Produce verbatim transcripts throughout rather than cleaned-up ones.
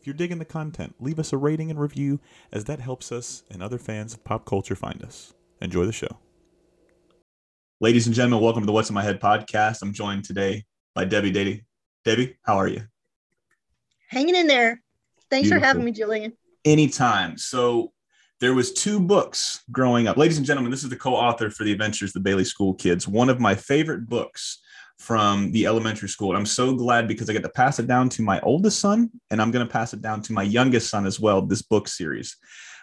If you're digging the content, leave us a rating and review, as that helps us and other fans of pop culture find us. Enjoy the show. Ladies and gentlemen, welcome to the What's in My Head podcast. I'm joined today by Debbie Dadey. Debbie, how are you? Hanging in there. Thanks Beautiful. for having me, Julian. Anytime. So there was two books growing up. Ladies and gentlemen, this is the co-author for The Adventures of the Bailey School Kids, one of my favorite books from the elementary school. And I'm so glad because I get to pass it down to my oldest son, and I'm going to pass it down to my youngest son as well, this book series.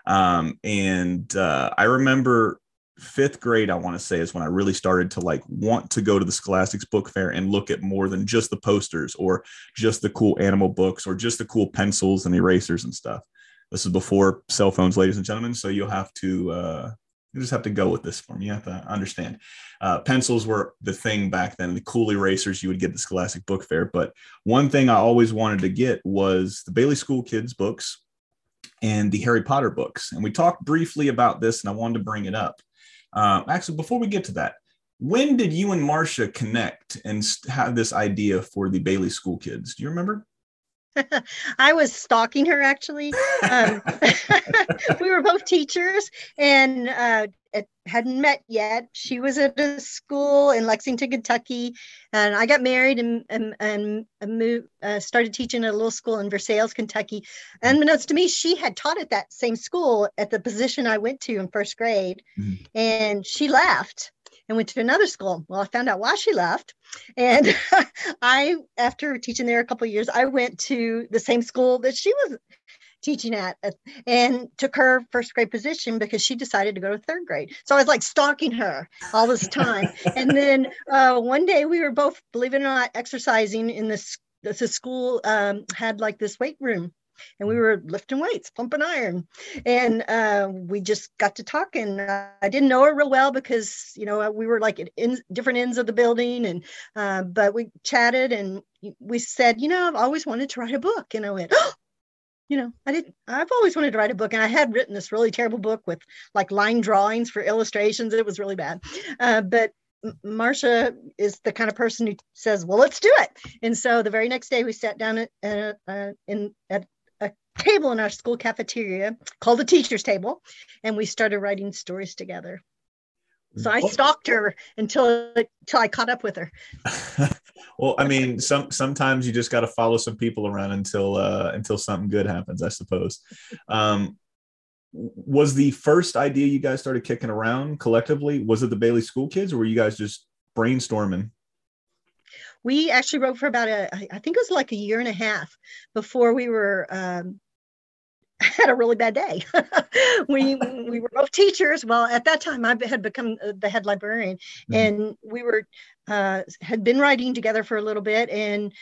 Um, and uh, I remember fifth grade, I want to say, is when I really started to like want to go to the Scholastic's book fair and look at more than just the posters or just the cool animal books or just the cool pencils and erasers and stuff. This is before cell phones, ladies and gentlemen. So you'll have to, uh, you just have to go with this for me. You have to understand. Uh, pencils were the thing back then, the cool erasers you would get at the Scholastic Book Fair. But one thing I always wanted to get was the Bailey School Kids books and the Harry Potter books. And we talked briefly about this, and I wanted to bring it up. Um, actually, before we get to that, when did you and Marcia connect and have this idea for the Bailey School Kids? Do you remember? I was stalking her, actually. Um, we were both teachers and uh, hadn't met yet. She was at a school in Lexington, Kentucky, and I got married and, and, and moved, uh, started teaching at a little school in Versailles, Kentucky. Unbeknownst to me, she had taught at that same school at the position I went to in first grade, mm-hmm. and she left and went to another school. Well, I found out why she left. And I, after teaching there a couple of years, I went to the same school that she was teaching at and took her first grade position because she decided to go to third grade. So I was like stalking her all this time. And then uh, one day we were both, believe it or not, exercising in this, this school um, had like this weight room. And we were lifting weights, pumping iron. And uh, we just got to talking. Uh, I didn't know her real well because, you know, we were like at in, different ends of the building. And uh, but we chatted and we said, you know, I've always wanted to write a book. And I went, oh, you know, I did. I've always wanted to write a book. And I had written this really terrible book with like line drawings for illustrations. It was really bad. Uh, but Marcia is the kind of person who says, well, let's do it. And so the very next day we sat down at, uh, uh, in at table in our school cafeteria called the teacher's table, and we started writing stories together. So I stalked her until until I caught up with her. Well, I mean, some sometimes you just got to follow some people around until uh until something good happens, I suppose. Um was the first idea you guys started kicking around collectively, was it the Bailey School Kids, or were you guys just brainstorming? We actually wrote for about a I think it was like a year and a half before we were um I had a really bad day. we we were both teachers. Well, at that time, I had become the head librarian, mm-hmm. and we were uh, had been writing together for a little bit. And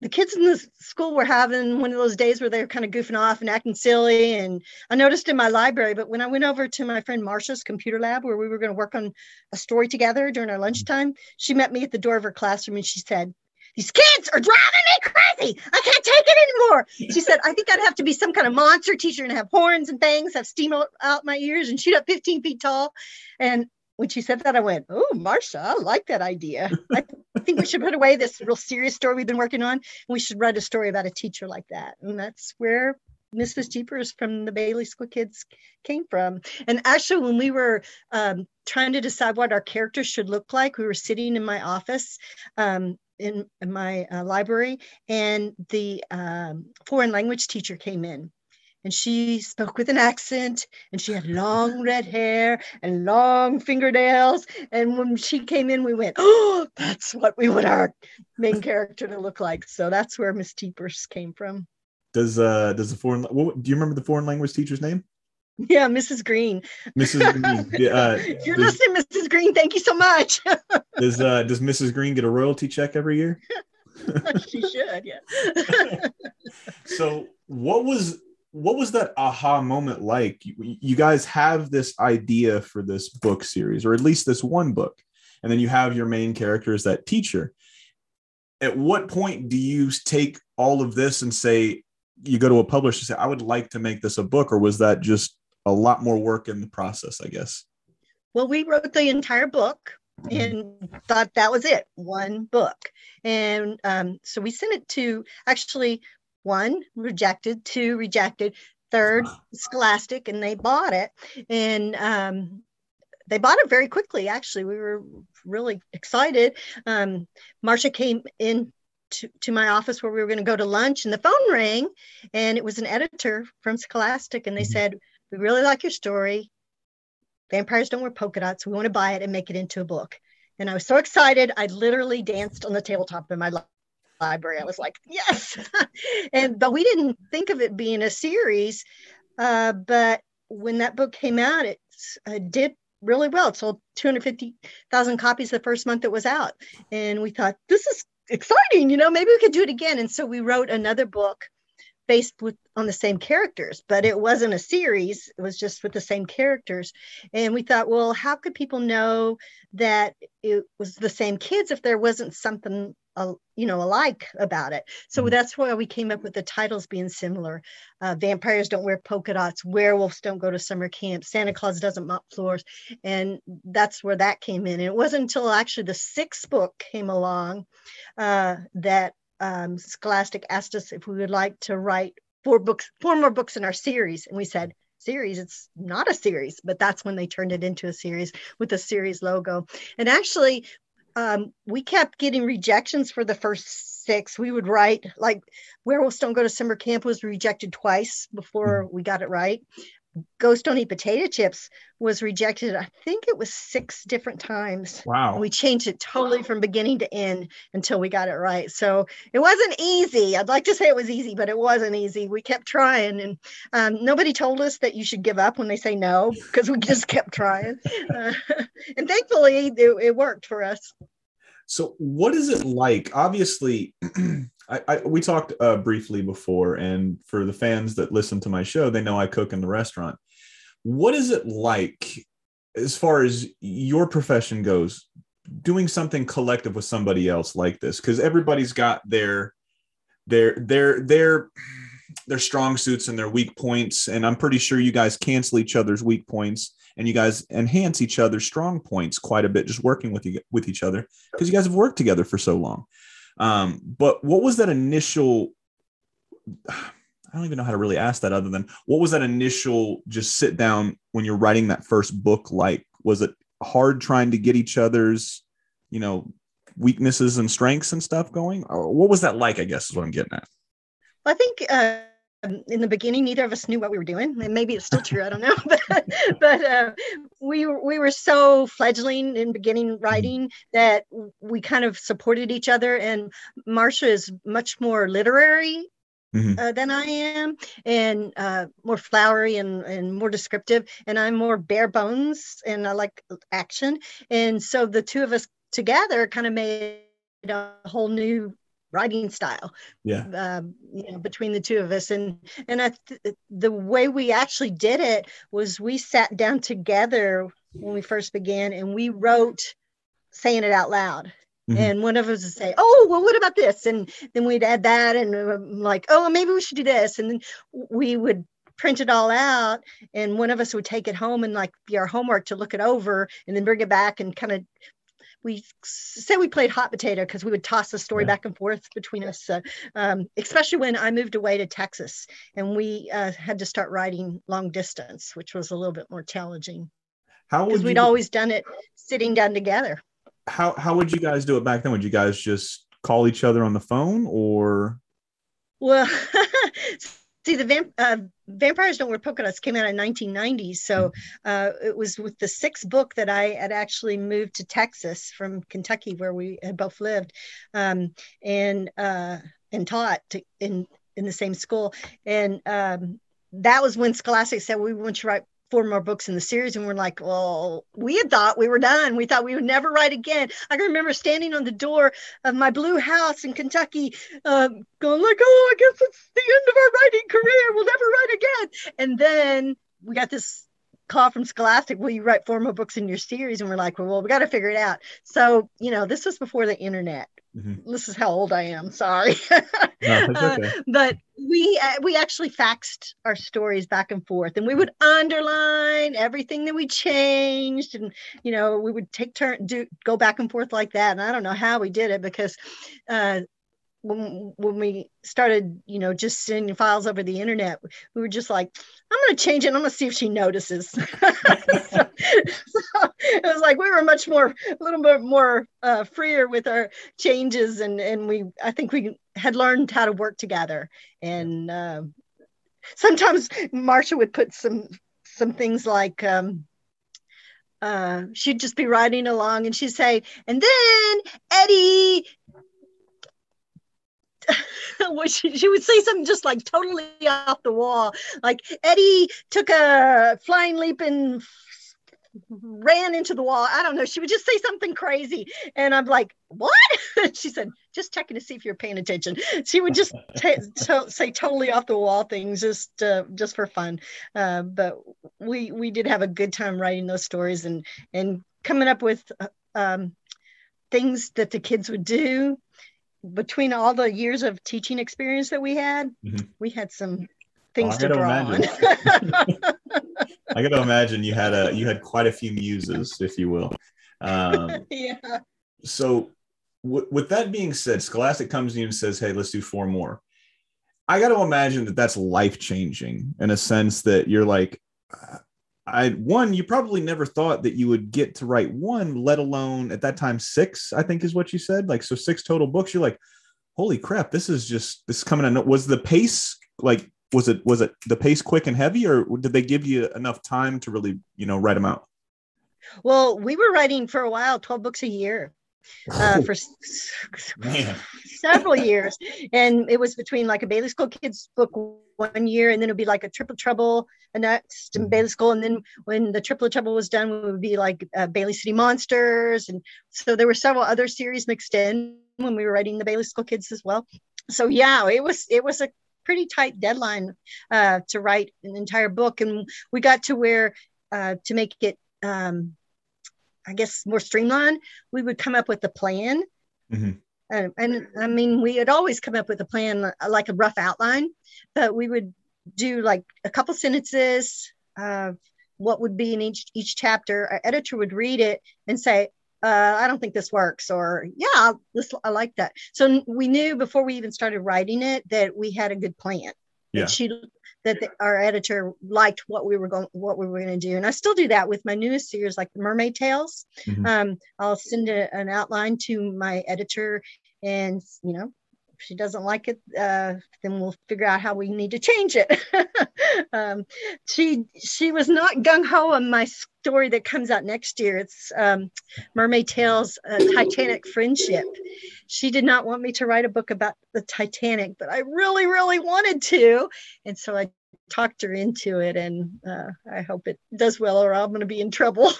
the kids in the school were having one of those days where they were kind of goofing off and acting silly. And I noticed in my library, but when I went over to my friend Marcia's computer lab, where we were going to work on a story together during our lunchtime, she met me at the door of her classroom and she said, these kids are driving me crazy. I can't take it anymore. She said, I think I'd have to be some kind of monster teacher and have horns and things, have steam out my ears and shoot up fifteen feet tall. And when she said that, I went, oh, Marcia, I like that idea. I think we should put away this real serious story we've been working on. And we should write a story about a teacher like that. And that's where Missus Jeepers from the Bailey School Kids came from. And actually, when we were um, trying to decide what our characters should look like, we were sitting in my office um, in, in my uh, library, and the um, foreign language teacher came in. And she spoke with an accent, and she had long red hair and long fingernails. And when she came in, we went, oh, that's what we want our main character to look like. So that's where Miss Jeepers came from. Does uh does the foreign what, do you remember the foreign language teacher's name? Yeah, Missus Green. Missus Green. Uh, You're does, listening, Missus Green. Thank you so much. does uh does Missus Green get a royalty check every year? She should, yeah. So what was what was that aha moment like? You, you guys have this idea for this book series, or at least this one book, and then you have your main character as that teacher. At what point do you take all of this and say, you go to a publisher and say, I would like to make this a book, or was that just a lot more work in the process, I guess? Well, we wrote the entire book and thought that was it, one book. And um, so we sent it to, actually, one, rejected, two, rejected, third, Scholastic, and they bought it. And um, they bought it very quickly, actually. We were really excited. Um, Marcia came in to, to my office where we were going to go to lunch, and the phone rang, and it was an editor from Scholastic, and they said, we really like your story. Vampires Don't Wear Polka Dots. We want to buy it and make it into a book. And I was so excited. I literally danced on the tabletop in my li- library. I was like, yes. and But we didn't think of it being a series. Uh, but when that book came out, it uh, did really well. It sold two hundred fifty thousand copies the first month it was out. And we thought, this is exciting. You know, maybe we could do it again. And so we wrote another book based with, on the same characters, but it wasn't a series. It was just with the same characters. And we thought, well, how could people know that it was the same kids if there wasn't something, uh, you know, alike about it? So that's why we came up with the titles being similar. Uh, Vampires Don't Wear Polka Dots, Werewolves Don't Go to Summer Camp, Santa Claus Doesn't Mop Floors. And that's where that came in. And it wasn't until actually the sixth book came along uh, that Um, Scholastic asked us if we would like to write four books, four more books in our series. And we said, series, it's not a series, but that's when they turned it into a series with a series logo. And actually, um, we kept getting rejections for the first six. We would write, like, Werewolves Don't Go to Summer Camp was rejected twice before we got it right. Ghost Don't Eat Potato Chips was rejected, I think it was six different times. Wow. And we changed it totally wow. from beginning to end until we got it right. So it wasn't easy. I'd like to say it was easy, but it wasn't easy. We kept trying, and um, nobody told us that you should give up when they say no, because we just kept trying. Uh, and thankfully, it, it worked for us. So what is it like? Obviously, I, I, we talked uh, briefly before, and for the fans that listen to my show, they know I cook in the restaurant. What is it like as far as your profession goes, doing something collective with somebody else like this? Because everybody's got their, their, their, their, their strong suits and their weak points. And I'm pretty sure you guys cancel each other's weak points, and you guys enhance each other's strong points quite a bit, just working with, you, with each other, because you guys have worked together for so long. Um, but what was that initial, I don't even know how to really ask that other than what was that initial just sit down when you're writing that first book like? Was it hard trying to get each other's, you know, weaknesses and strengths and stuff going? Or what was that like, I guess is what I'm getting at. Well, I think, uh, in the beginning, neither of us knew what we were doing, and maybe it's still true. I don't know, but, but uh, we we were so fledgling in beginning writing that we kind of supported each other. And Marcia is much more literary mm-hmm. uh, than I am, and uh, more flowery and and more descriptive. And I'm more bare bones, and I like action. And so the two of us together kind of made a whole new writing style, yeah, um, you know, between the two of us. And and I th- the way we actually did it was we sat down together when we first began, and we wrote saying it out loud. Mm-hmm. And one of us would say, oh, well, what about this? And then we'd add that, and I'm like, oh, maybe we should do this. And then we would print it all out, and one of us would take it home and like be our homework to look it over, and then bring it back and kind of, we say we played hot potato because we would toss the story yeah. back and forth between us, uh, um, especially when I moved away to Texas, and we uh, had to start writing long distance, which was a little bit more challenging. How would you, we'd always done it sitting down together. How how would you guys do it back then? Would you guys just call each other on the phone, or? Well, see, the vamp, uh, Vampires Don't Wear Polka Dots came out in nineteen ninety, so uh, it was with the sixth book that I had actually moved to Texas from Kentucky, where we had both lived, um, and uh, and taught to, in in the same school, and um, that was when Scholastic said, "We want you to write four more books in the series. And we're like, well, we had thought we were done. We thought we would never write again. I can remember standing on the door of my blue house in Kentucky, uh, going like, oh, I guess it's the end of our writing career. We'll never write again. And then we got this call from Scholastic, will you write four more books in your series? And we're like, well, well we got to figure it out. So, you know, this was before the internet. Mm-hmm. This is how old I am. Sorry. No, that's okay. uh, but we uh, we actually faxed our stories back and forth, and we would underline everything that we changed, and you know, we would take turn do go back and forth like that. And I don't know how we did it, because uh, when when we started, you know, just sending files over the internet, we were just like, I'm going to change it. I'm going to see if she notices. so, so it was like we were much more, a little bit more uh, freer with our changes, and and we, I think we had learned how to work together. And uh, sometimes Marcia would put some some things like um, uh, she'd just be riding along, and she'd say, and then Eddie. Well, she, she would say something just like totally off the wall, like Eddie took a flying leap and ran into the wall. I don't know. She would just say something crazy, and I'm like, "What?" She said, "Just checking to see if you're paying attention." She would just t- t- say totally off the wall things, just uh, just for fun. Uh, but we we did have a good time writing those stories and and coming up with uh, um, things that the kids would do. Between all the years of teaching experience that we had, mm-hmm. we had some things oh, to draw on. I got to imagine you had a you had quite a few muses, if you will. Um, yeah. So, w- with that being said, Scholastic comes to you and says, "Hey, let's do four more." I got to imagine that that's life changing in a sense that you're like, I one, you probably never thought that you would get to write one, let alone at that time six, I think is what you said. Like, so six total books. You're like, holy crap, this is just, this is coming out. Was the pace, like, was it, was it the pace quick and heavy, or did they give you enough time to really, you know, write them out? Well, we were writing for a while, twelve books a year. Uh, for Man. several years, and it was between like a Bailey School Kids book one year, and then it'd be like a Triple Trouble the next, and Bailey School, and then when the Triple Trouble was done, it would be like uh, Bailey City Monsters, and so there were several other series mixed in when we were writing the Bailey School Kids as well. So yeah, it was it was a pretty tight deadline uh, to write an entire book, and we got to where uh, to make it. Um, I guess more streamlined, we would come up with a plan. Mm-hmm. Uh, and I mean, we had always come up with a plan, like a rough outline, but we would do like a couple sentences of what would be in each, each chapter. Our editor would read it and say, uh, I don't think this works, or yeah, this, I like that. So we knew before we even started writing it that we had a good plan. Yeah. That she, that the, our editor liked what we were going, what we were going to do, and I still do that with my newest series, like the Mermaid Tales. Mm-hmm. Um, I'll send a, an outline to my editor, and you know, if she doesn't like it, uh, then we'll figure out how we need to change it. um, she she was not gung ho on my story that comes out next year. It's um, Mermaid Tales, uh, Titanic Friendship. She did not want me to write a book about the Titanic, but I really, really wanted to. And so I talked her into it, and uh, I hope it does well, or I'm going to be in trouble.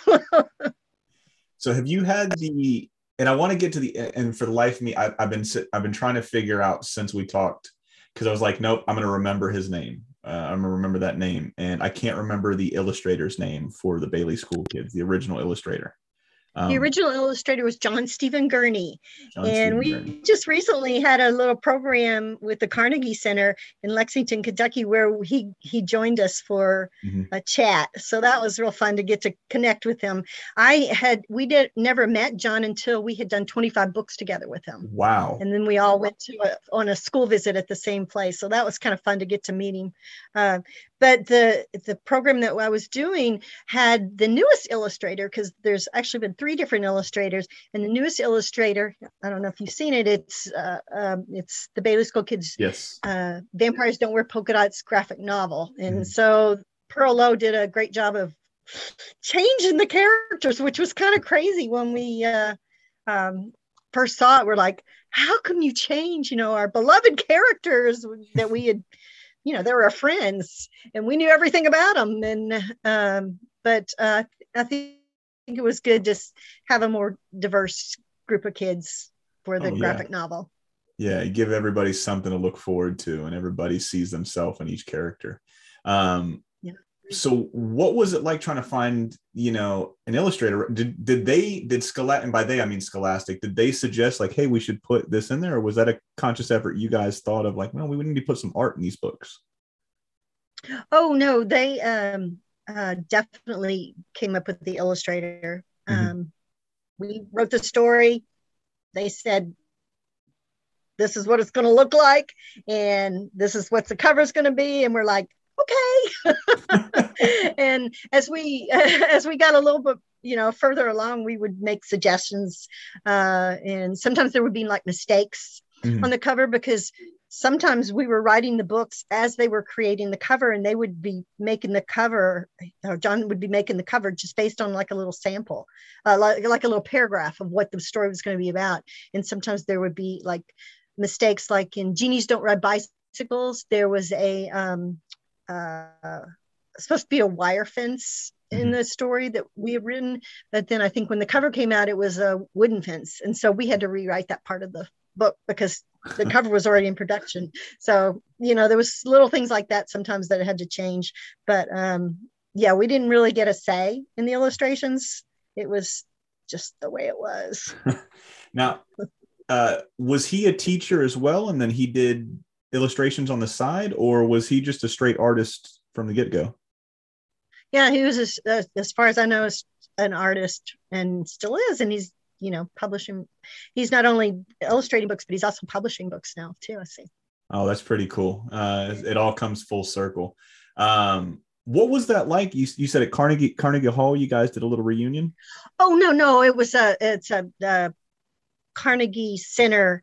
So have you had the, and I want to get to the, and for the life of me, I, I've been, I've been trying to figure out since we talked, because I was like, nope, I'm going to remember his name. Uh, I'm going to remember that name. And I can't remember the illustrator's name for the Bailey School Kids, the original illustrator. Um, the original illustrator was John Stephen Gurney. John and Stephen we Gurney. Just recently had a little program with the Carnegie Center in Lexington, Kentucky, where he, he joined us for mm-hmm. a chat. So that was real fun to get to connect with him. I had, we did never met John until we had done twenty-five books together with him. Wow. And then we all went to a, on a school visit at the same place. So that was kind of fun to get to meet him. Uh, But the, the program that I was doing had the newest illustrator, because there's actually been three different illustrators, and the newest illustrator, I don't know if you've seen it, it's uh, um, it's the Bailey School Kids, yes. uh, Vampires Don't Wear Polka Dots graphic novel. And mm-hmm. so Pearl Lowe did a great job of changing the characters, which was kind of crazy when we uh, um, first saw it. We're like, how can you change, you know, our beloved characters that we had you know, they were our friends and we knew everything about them. And, um, but uh, I think it was good to have a more diverse group of kids for the oh, yeah. graphic novel. Yeah. Give everybody something to look forward to, and everybody sees themselves in each character. Um, yeah. So what was it like trying to find, you know, an illustrator? Did, did they, did Scholastic, and by they, I mean Scholastic, did they suggest like, hey, we should put this in there? Or was that a conscious effort you guys thought of like, no, we need to put some art in these books? Oh, no, they um, uh, definitely came up with the illustrator. Mm-hmm. Um, we wrote the story. They said, this is what it's going to look like. And this is what the cover is going to be. And we're like, okay. And as we as we got a little bit, you know, further along, we would make suggestions, uh, and sometimes there would be like mistakes mm-hmm. on the cover, because sometimes we were writing the books as they were creating the cover, and they would be making the cover, or John would be making the cover just based on like a little sample, uh, like, like a little paragraph of what the story was going to be about. And sometimes there would be like mistakes, like in Genies Don't Ride Bicycles, there was a um, Uh, supposed to be a wire fence mm-hmm. in the story that we had written, but then I think when the cover came out, it was a wooden fence, and so we had to rewrite that part of the book because the cover was already in production. So, you know, there was little things like that sometimes that it had to change, but um, yeah, we didn't really get a say in the illustrations. It was just the way it was. Now, uh, was he a teacher as well, and then he did illustrations on the side, or was he just a straight artist from the get-go? Yeah, he was, a, as far as I know, an artist, and still is. And he's, you know, publishing. He's not only illustrating books, but he's also publishing books now too, I see. Oh, that's pretty cool. Uh, it all comes full circle. Um, what was that like? You, you said at Carnegie Carnegie Hall, you guys did a little reunion? Oh, no, no. It was a, it's a, a Carnegie Center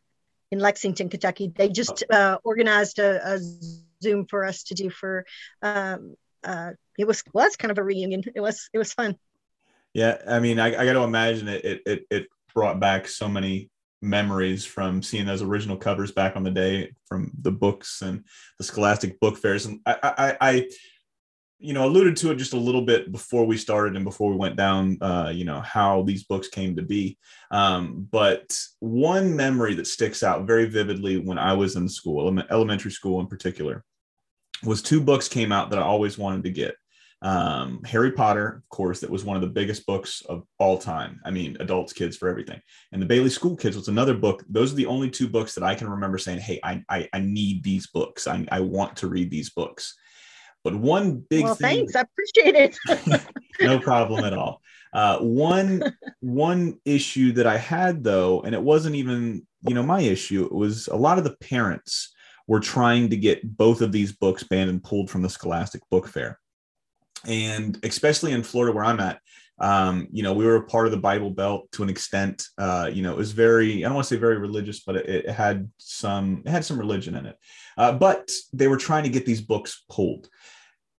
in Lexington, Kentucky. They just uh, organized a, a Zoom for us to do for, um, uh, it was was kind of a reunion. It was, it was fun. Yeah. I mean, I, I got to imagine it, it, it, it brought back so many memories from seeing those original covers back on the day from the books and the Scholastic book fairs. And I, I, I you know, alluded to it just a little bit before we started and before we went down, uh, you know, how these books came to be. Um, but one memory that sticks out very vividly when I was in school, elementary school in particular, was two books came out that I always wanted to get. Um, Harry Potter, of course, that was one of the biggest books of all time. I mean, adults, kids, for everything. And the Bailey School Kids was another book. Those are the only two books that I can remember saying, hey, I, I, I need these books. I, I want to read these books. But one big well, thing. Thanks, I appreciate it. No problem at all. Uh, one one issue that I had, though, and it wasn't even, you know, my issue, it was a lot of the parents were trying to get both of these books banned and pulled from the Scholastic Book Fair. And especially in Florida, where I'm at, um, you know, we were a part of the Bible Belt to an extent. Uh, you know, it was very, I don't want to say very religious, but it, it had some, it had some religion in it. Uh, but they were trying to get these books pulled.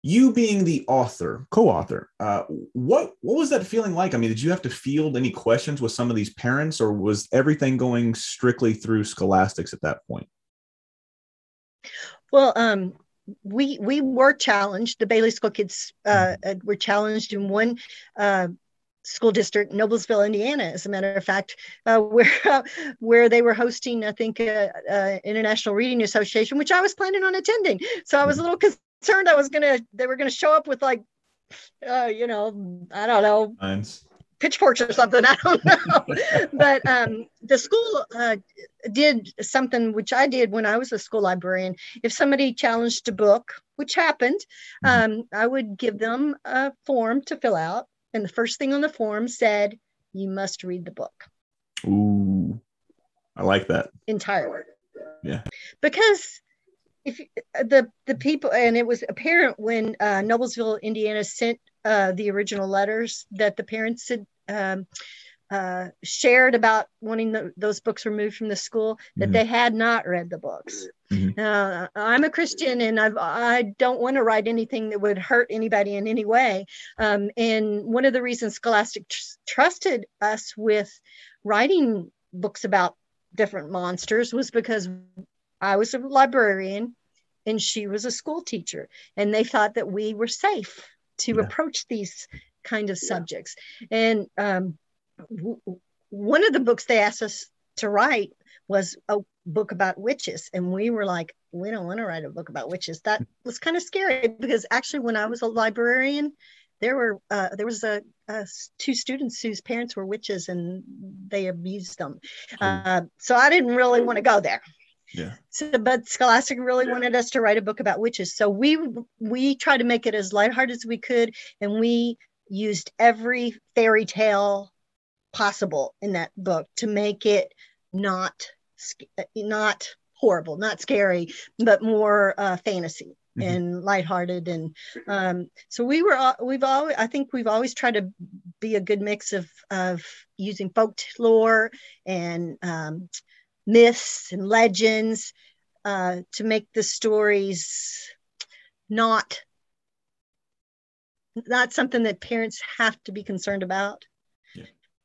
You being the author, co-author, uh, what what was that feeling like? I mean, did you have to field any questions with some of these parents, or was everything going strictly through Scholastics at that point? Well, um, we we were challenged. The Bailey School Kids uh, were challenged in one uh, school district, Noblesville, Indiana, as a matter of fact, uh, where uh, where they were hosting, I think, uh, uh, International Reading Association, which I was planning on attending. So I was a little concerned. Concerned I was gonna they were gonna show up with like uh you know I don't know Mines. pitchforks or something, I don't know. But um the school uh did something which I did when I was a school librarian. If somebody challenged a book, which happened, mm-hmm. um I would give them a form to fill out, and the first thing on the form said, you must read the book. Ooh, I like that entirely. Yeah, because If the the people, and it was apparent when uh, Noblesville, Indiana sent uh, the original letters that the parents had um, uh, shared about wanting the, those books removed from the school, that mm-hmm. they had not read the books. Mm-hmm. Uh, I'm a Christian, and I've, I don't want to write anything that would hurt anybody in any way. Um, and one of the reasons Scholastic tr- trusted us with writing books about different monsters was because I was a librarian, and she was a school teacher, and they thought that we were safe to yeah. approach these kind of yeah. subjects. And um, w one of the books they asked us to write was a book about witches, and we were like, we don't want to write a book about witches. That was kind of scary, because actually when I was a librarian, there were uh, there was a, a two students whose parents were witches and they abused them. Uh, so I didn't really want to go there. Yeah. So, but Scholastic really yeah. wanted us to write a book about witches. So we we tried to make it as lighthearted as we could, and we used every fairy tale possible in that book to make it not not horrible, not scary, but more uh, fantasy mm-hmm. and lighthearted. And um, so we were, we've always, I think we've always tried to be a good mix of, of using folklore and um, myths and legends uh, to make the stories not, not something that parents have to be concerned about, yeah.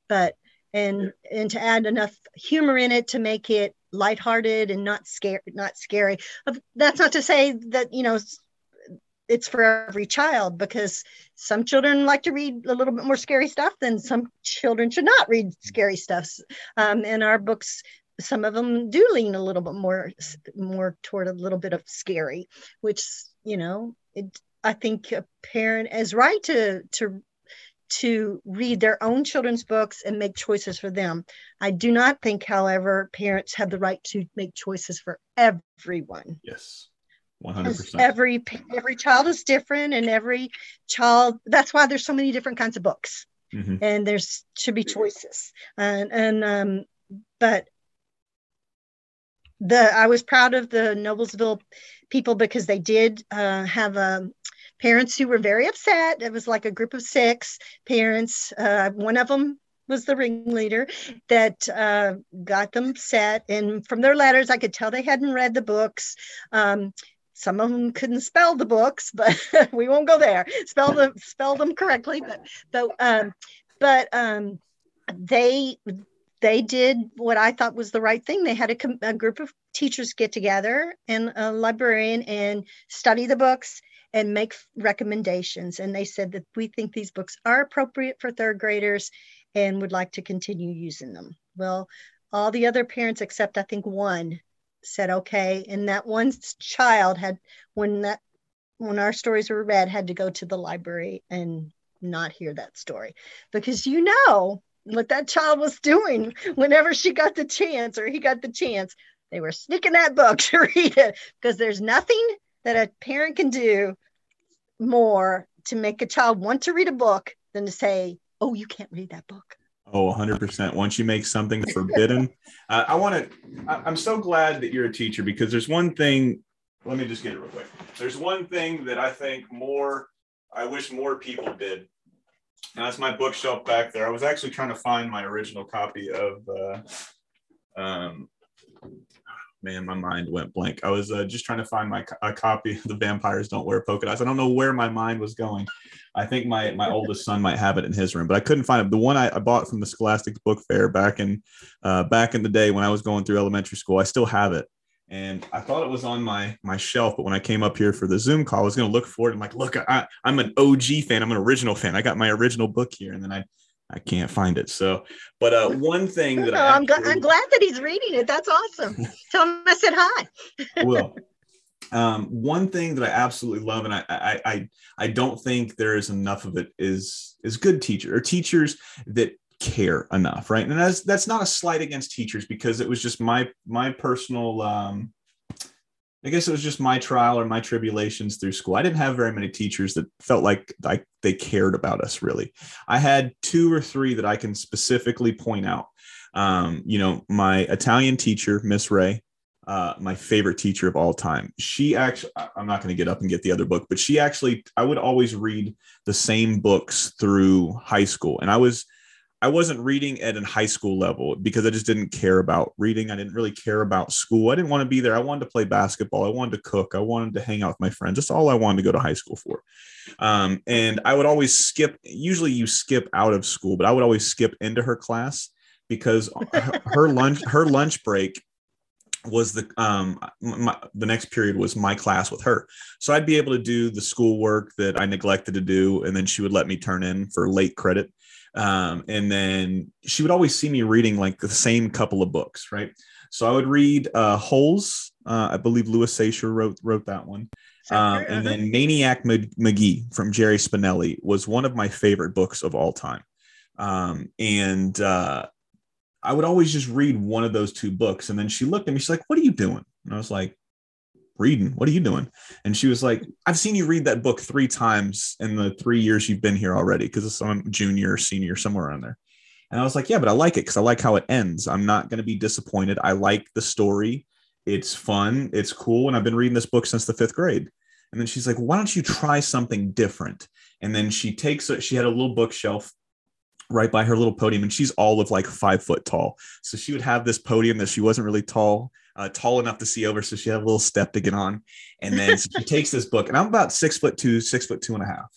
but And, and to add enough humor in it to make it lighthearted and not scary, not scary. That's not to say that, you know, it's for every child, because some children like to read a little bit more scary stuff than some children should not read scary stuff. Um, and our books, some of them do lean a little bit more, more toward a little bit of scary, which, you know, it, I think a parent is right to, to, to read their own children's books and make choices for them. I do not think, however, parents have the right to make choices for everyone. Yes, one hundred percent. Every, every child is different, and every child, that's why there's so many different kinds of books. Mm-hmm. And there's should be choices. And, and um, but the I was proud of the Noblesville people, because they did uh, have a parents who were very upset. It was like a group of six parents. Uh, one of them was the ringleader that uh, got them upset. And from their letters, I could tell they hadn't read the books. Um, some of them couldn't spell the books, but we won't go there. Spell them, spell them correctly. But but um, but um, they they did what I thought was the right thing. They had a, a group of teachers get together and a librarian and study the books and make recommendations. And they said that we think these books are appropriate for third graders and would like to continue using them. Well, all the other parents, except I think one, said okay. And that one child had, when that, when our stories were read, had to go to the library and not hear that story, because you know what that child was doing whenever she got the chance or he got the chance, they were sneaking that book to read it, because there's nothing that a parent can do more to make a child want to read a book than to say, oh, you can't read that book. Oh, one hundred percent. Once you make something forbidden, uh, I want to, I'm so glad that you're a teacher, because there's one thing, let me just get it real quick. There's one thing that I think more, I wish more people did. And that's my bookshelf back there. I was actually trying to find my original copy of, uh, um, man, my mind went blank. I was uh, just trying to find my co a copy of The Vampires Don't Wear Polka Dots. I don't know where my mind was going. I think my my oldest son might have it in his room, but I couldn't find it. The one I, I bought from the Scholastic Book Fair back in uh, back in the day when I was going through elementary school, I still have it. And I thought it was on my my shelf, but when I came up here for the Zoom call, I was going to look for it. I'm like, look, I, I'm an O G fan. I'm an original fan. I got my original book here, and then I. I can't find it. So, but uh, one thing that oh, I I'm, gl I'm glad that he's reading it. That's awesome. Tell him I said hi. Well, um, one thing that I absolutely love, and I, I, I, I don't think there is enough of it, is is good teacher or teachers that care enough, right? And that's that's not a slight against teachers, because it was just my my personal. Um, I guess it was just my trial or my tribulations through school. I didn't have very many teachers that felt like I, they cared about us, really. I had two or three that I can specifically point out. Um, you know, my Italian teacher, Miss Ray, uh, my favorite teacher of all time. She actually, I'm not going to get up and get the other book, but she actually, I would always read the same books through high school. And I was, I wasn't reading at a high school level, because I just didn't care about reading. I didn't really care about school. I didn't want to be there. I wanted to play basketball. I wanted to cook. I wanted to hang out with my friends. That's all I wanted to go to high school for. Um, and I would always skip. Usually you skip out of school, but I would always skip into her class, because her, her lunch, her lunch break was the um my, the next period was my class with her. So I'd be able to do the schoolwork that I neglected to do, and then she would let me turn in for late credit. Um, and then she would always see me reading like the same couple of books, right? So I would read uh, Holes. Uh, I believe Louis Sachar wrote wrote that one. Um, and then Maniac McGee from Jerry Spinelli was one of my favorite books of all time. Um, and uh, I would always just read one of those two books. And then she looked at me, she's like, "What are you doing?" And I was like, "Reading. What are you doing?" And she was like, "I've seen you read that book three times in the three years you've been here already," because it's some junior or senior, somewhere around there. And I was like, "Yeah, but I like it because I like how it ends. I'm not going to be disappointed. I like the story. It's fun. It's cool. And I've been reading this book since the fifth grade." And then she's like, "Why don't you try something different?" And then she takes it. She had a little bookshelf right by her little podium, and she's all of like five foot tall. So she would have this podium that she wasn't really tall, uh, tall enough to see over. So she had a little step to get on. And then so she takes this book, and I'm about six foot two, six foot two and a half.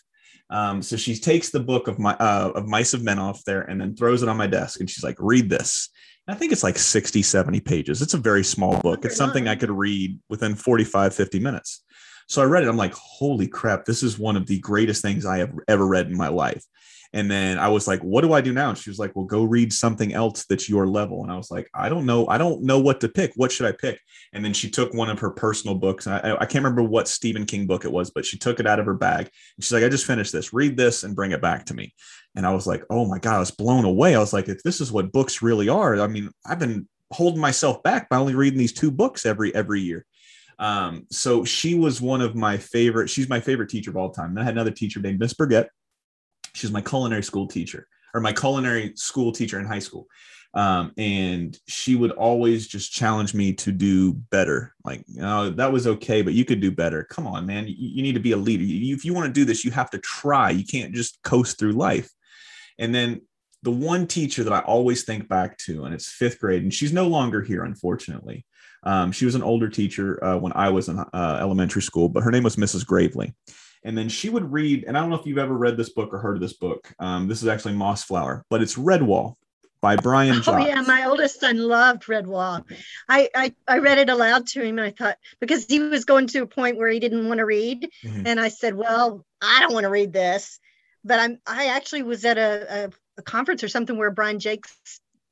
Um, so she takes the book of my, uh, of Mice and Men off there, and then throws it on my desk. And she's like, "Read this." And I think it's like sixty, seventy pages. It's a very small book. It's something I could read within forty-five, fifty minutes. So I read it. I'm like, "Holy crap. This is one of the greatest things I have ever read in my life." And then I was like, "What do I do now?" And she was like, "Well, go read something else that's your level." And I was like, "I don't know. I don't know what to pick. What should I pick?" And then she took one of her personal books. And I, I can't remember what Stephen King book it was, but she took it out of her bag. And she's like, "I just finished this. Read this and bring it back to me." And I was like, oh my God, I was blown away. I was like, if this is what books really are, I mean, I've been holding myself back by only reading these two books every every year. Um, so she was one of my favorite. She's my favorite teacher of all time. And I had another teacher named Miss Burgett. She's my culinary school teacher, or my culinary school teacher in high school. Um, and she would always just challenge me to do better. Like, "Oh, that was okay, but you could do better. Come on, man. You, you need to be a leader. You, if you want to do this, you have to try. You can't just coast through life." And then the one teacher that I always think back to, and it's fifth grade, and she's no longer here, unfortunately. Um, she was an older teacher uh, when I was in uh, elementary school, but her name was Missus Gravely. And then she would read, and I don't know if you've ever read this book or heard of this book. Um, this is actually Moss Flower, but it's Redwall by Brian Jacques. Oh yeah, my oldest son loved Redwall. I, I I read it aloud to him, and I thought, because he was going to a point where he didn't want to read, mm-hmm. and I said, "Well, I don't want to read this." But I'm I actually was at a, a, a conference or something where Brian Jacques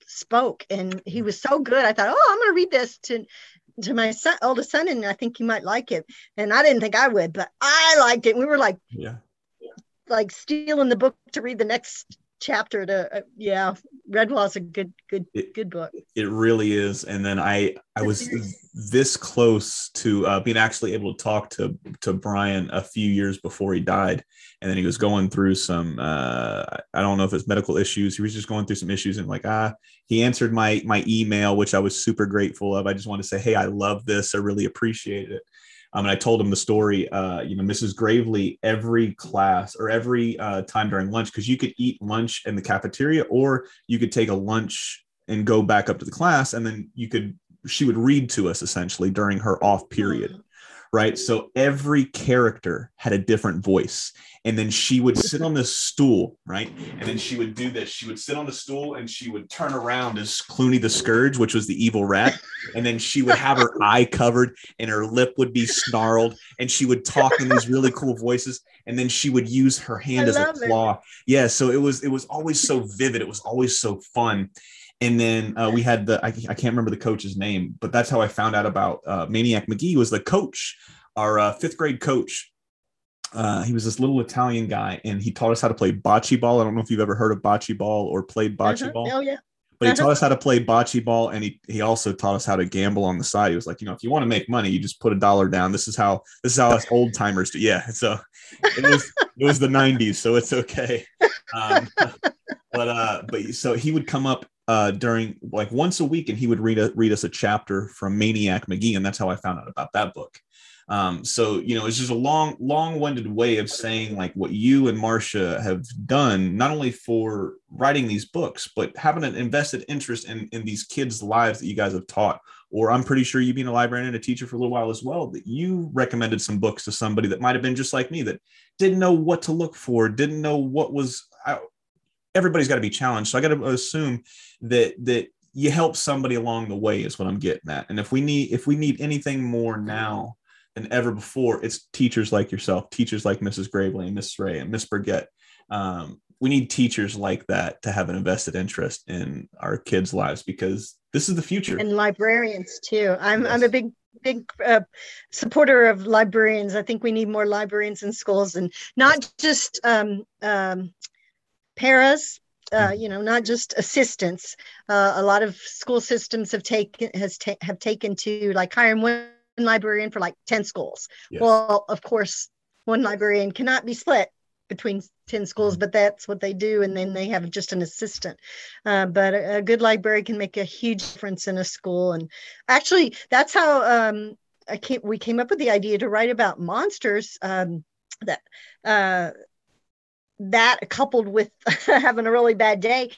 spoke, and he was so good. I thought, "Oh, I'm going to read this to." to my son, oldest son, and I think you might like it. And I didn't think I would, but I liked it. We were like, yeah, like stealing the book to read the next chapter. To uh, yeah, Redwall's a good, good, it, good book. It really is. And then I, I was this close to uh, being actually able to talk to to Brian a few years before he died, and then he was going through some, uh, I don't know if it's medical issues. He was just going through some issues, and like, ah, he answered my my email, which I was super grateful of. I just wanted to say, "Hey, I love this. I really appreciate it." Um, and I told him the story. Uh, you know, Missus Gravely, every class or every uh, time during lunch, because you could eat lunch in the cafeteria, or you could take a lunch and go back up to the class, and then you could. She would read to us essentially during her off period, right? So every character had a different voice. And then she would sit on this stool, right? And then she would do this. She would sit on the stool, and she would turn around as Clooney the Scourge, which was the evil rat. And then she would have her eye covered, and her lip would be snarled, and she would talk in these really cool voices. And then she would use her hand as a claw. It. Yeah. So it was, it was always so vivid. It was always so fun. And then uh, we had the, I, I can't remember the coach's name, but that's how I found out about uh, Maniac McGee. Was the coach, our uh, fifth grade coach. Uh, he was this little Italian guy, and he taught us how to play bocce ball. I don't know if you've ever heard of bocce ball or played bocce uh-huh. ball. Oh, yeah. But he taught us how to play bocce ball, and he he also taught us how to gamble on the side. He was like, you know, if you want to make money, you just put a dollar down. This is how this is how us old timers do. Yeah, so it was it was the nineties, so it's okay. Um, but uh, but so he would come up uh, during like once a week, and he would read a, read us a chapter from Maniac McGee, and that's how I found out about that book. Um, so, you know, it's just a long, long-winded way of saying like what you and Marcia have done, not only for writing these books, but having an invested interest in, in these kids' lives that you guys have taught. Or I'm pretty sure you being a librarian and a teacher for a little while as well, that you recommended some books to somebody that might've been just like me, that didn't know what to look for, didn't know what was, I, everybody's got to be challenged. So I got to assume that, that, you help somebody along the way is what I'm getting at. And if we need, if we need anything more now than ever before, it's teachers like yourself, teachers like Missus Gravely and Missus Ray and Miss Burgett. Um, we need teachers like that to have an invested interest in our kids' lives, because this is the future. And librarians too. I'm, yes. I'm a big, big uh, supporter of librarians. I think we need more librarians in schools, and not just um, um, paras, Uh, you know, not just assistants. Uh, a lot of school systems have taken has ta have taken to like hiring one librarian for like ten schools. Yes. Well, of course, one librarian cannot be split between ten schools, but that's what they do, and then they have just an assistant. Uh, but a, a good library can make a huge difference in a school, and actually, that's how um, I came, we came up with the idea to write about monsters. Um, that. Uh, that coupled with having a really bad day,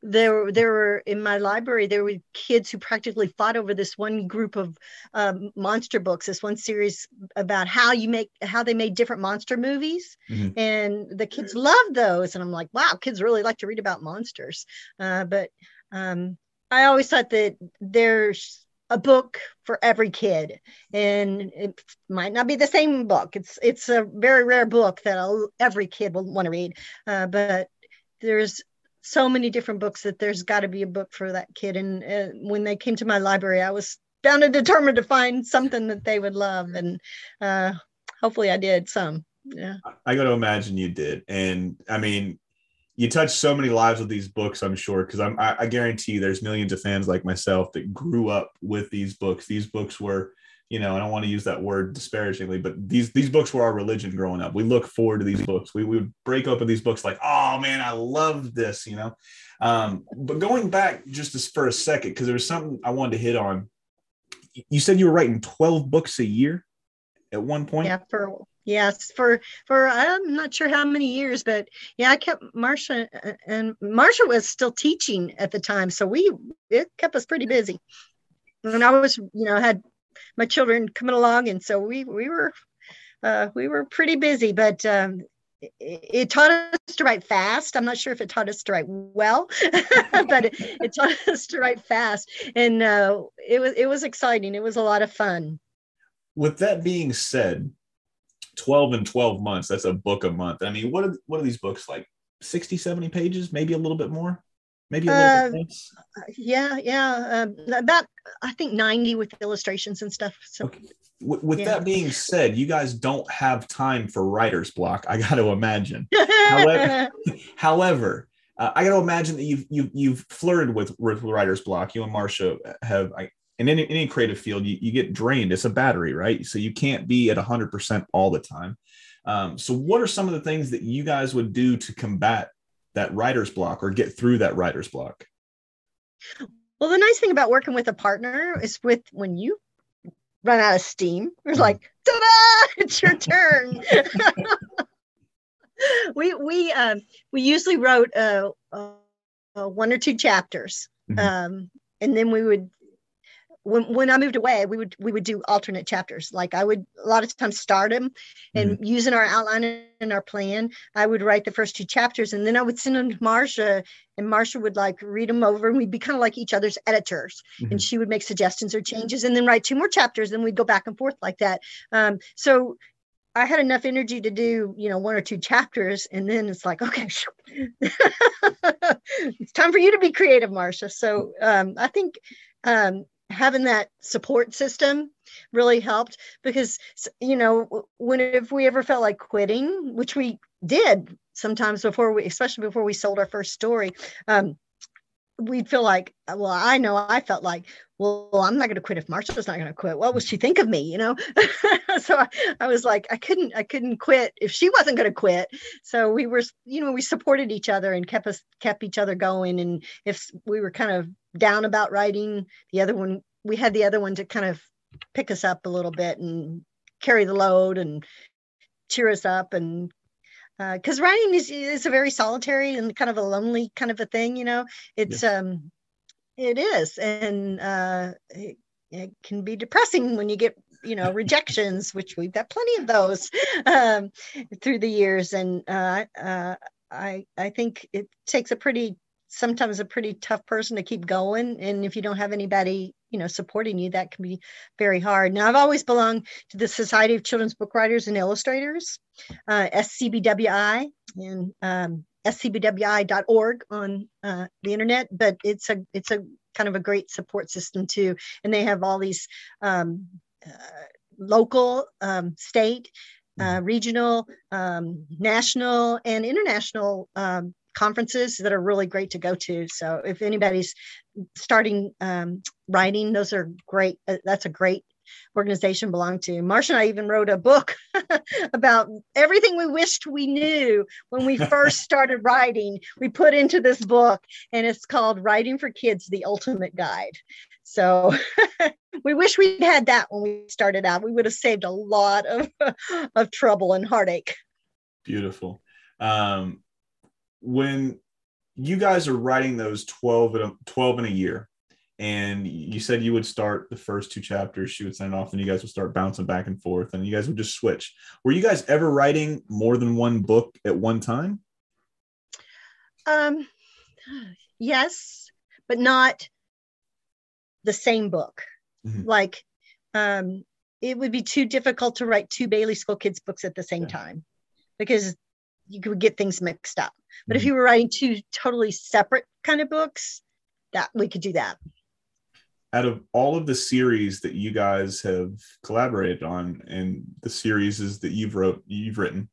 there there were in my library there were kids who practically fought over this one group of um, monster books, this one series about how you make how they made different monster movies. Mm-hmm. And the kids loved those, and I'm like, wow, kids really like to read about monsters. Uh, but um, I always thought that there's a book for every kid, and it might not be the same book. It's it's a very rare book that I'll, every kid will want to read, uh, but there's so many different books that there's got to be a book for that kid. And uh, when they came to my library, I was bound and determined to find something that they would love, and uh, hopefully I did some. Yeah, I got to imagine you did. And I mean, you touch so many lives with these books, I'm sure, because I'm, I, I guarantee there's millions of fans like myself that grew up with these books. These books were, you know, I don't want to use that word disparagingly, but these these books were our religion growing up. We look forward to these books. We, we would break open these books like, oh, man, I love this, you know. Um, but going back just for a second, because there was something I wanted to hit on. You said you were writing twelve books a year at one point? Yeah, for Yes, for for I'm not sure how many years, but yeah, I kept Marcia, and Marcia was still teaching at the time, so we it kept us pretty busy. And I was, you know, had my children coming along, and so we we were uh, we were pretty busy, but um, it, it taught us to write fast. I'm not sure if it taught us to write well, but it, it taught us to write fast, and uh, it was it was exciting. It was a lot of fun. With that being said, twelve and twelve months, that's a book a month. I mean, what are, what are these books like? sixty, seventy pages, maybe a little bit more, maybe a little uh, bit less? Yeah, yeah. Um, about, I think, ninety with illustrations and stuff. So, okay. With, with yeah. that being said, you guys don't have time for writer's block, I got to imagine. However, however uh, I got to imagine that you've, you've, you've flirted with, with writer's block. You and Marcia have... I, In any, any creative field, you, you get drained. It's a battery, right? So you can't be at one hundred percent all the time. Um, so what are some of the things that you guys would do to combat that writer's block or get through that writer's block? Well, the nice thing about working with a partner is with when you run out of steam, you're like, ta-da, it's your turn. we we um, we usually wrote uh, uh, one or two chapters, mm-hmm. um, and then we would, When, when I moved away, we would we would do alternate chapters. Like I would a lot of times start them and mm-hmm. using our outline and our plan, I would write the first two chapters, and then I would send them to Marcia, and Marcia would like read them over, and we'd be kind of like each other's editors, mm-hmm. and she would make suggestions or changes and then write two more chapters, and we'd go back and forth like that. Um, so I had enough energy to do, you know, one or two chapters, and then it's like, okay, it's time for you to be creative, Marcia. So um, I think um, having that support system really helped, because, you know, when if we ever felt like quitting, which we did sometimes before we, especially before we sold our first story, um, we'd feel like, well, I know I felt like, well, I'm not going to quit if Marcia's not going to quit. What would she think of me? You know? So I, I was like, I couldn't, I couldn't quit if she wasn't going to quit. So we were, you know, we supported each other and kept us, kept each other going. And if we were kind of down about writing, the other one, we had the other one to kind of pick us up a little bit and carry the load and cheer us up. And because uh, writing is, is a very solitary and kind of a lonely kind of a thing, you know, it's, yeah. um, it is. And uh, it, it can be depressing when you get, you know, rejections, which we've got plenty of those um, through the years. And uh, uh, I, I think it takes a pretty sometimes a pretty tough person to keep going. And if you don't have anybody, you know, supporting you, that can be very hard. Now, I've always belonged to the Society of Children's Book Writers and Illustrators, uh, S C B W I, and um, S C B W I dot org on uh, the internet, but it's a, it's a kind of a great support system too. And they have all these um, uh, local, um, state, uh, regional, um, national, and international um, conferences that are really great to go to. So if anybody's starting um, writing, those are great. Uh, that's a great organization belong to. Marcia and I even wrote a book about everything we wished we knew when we first started writing. We put into this book, and it's called Writing for Kids, The Ultimate Guide. So we wish we'd had that when we started out. We would have saved a lot of, of trouble and heartache. Beautiful. Um, when you guys are writing those twelve, twelve in a year, and you said you would start the first two chapters, she would sign off, and you guys would start bouncing back and forth, and you guys would just switch. Were you guys ever writing more than one book at one time? Um, yes, but not the same book. Mm-hmm. Like, um, it would be too difficult to write two Bailey School Kids books at the same yeah. time, because you could get things mixed up. But mm-hmm. if you were writing two totally separate kind of books, that we could do that. Out of all of the series that you guys have collaborated on, and the series is that you've wrote, you've written,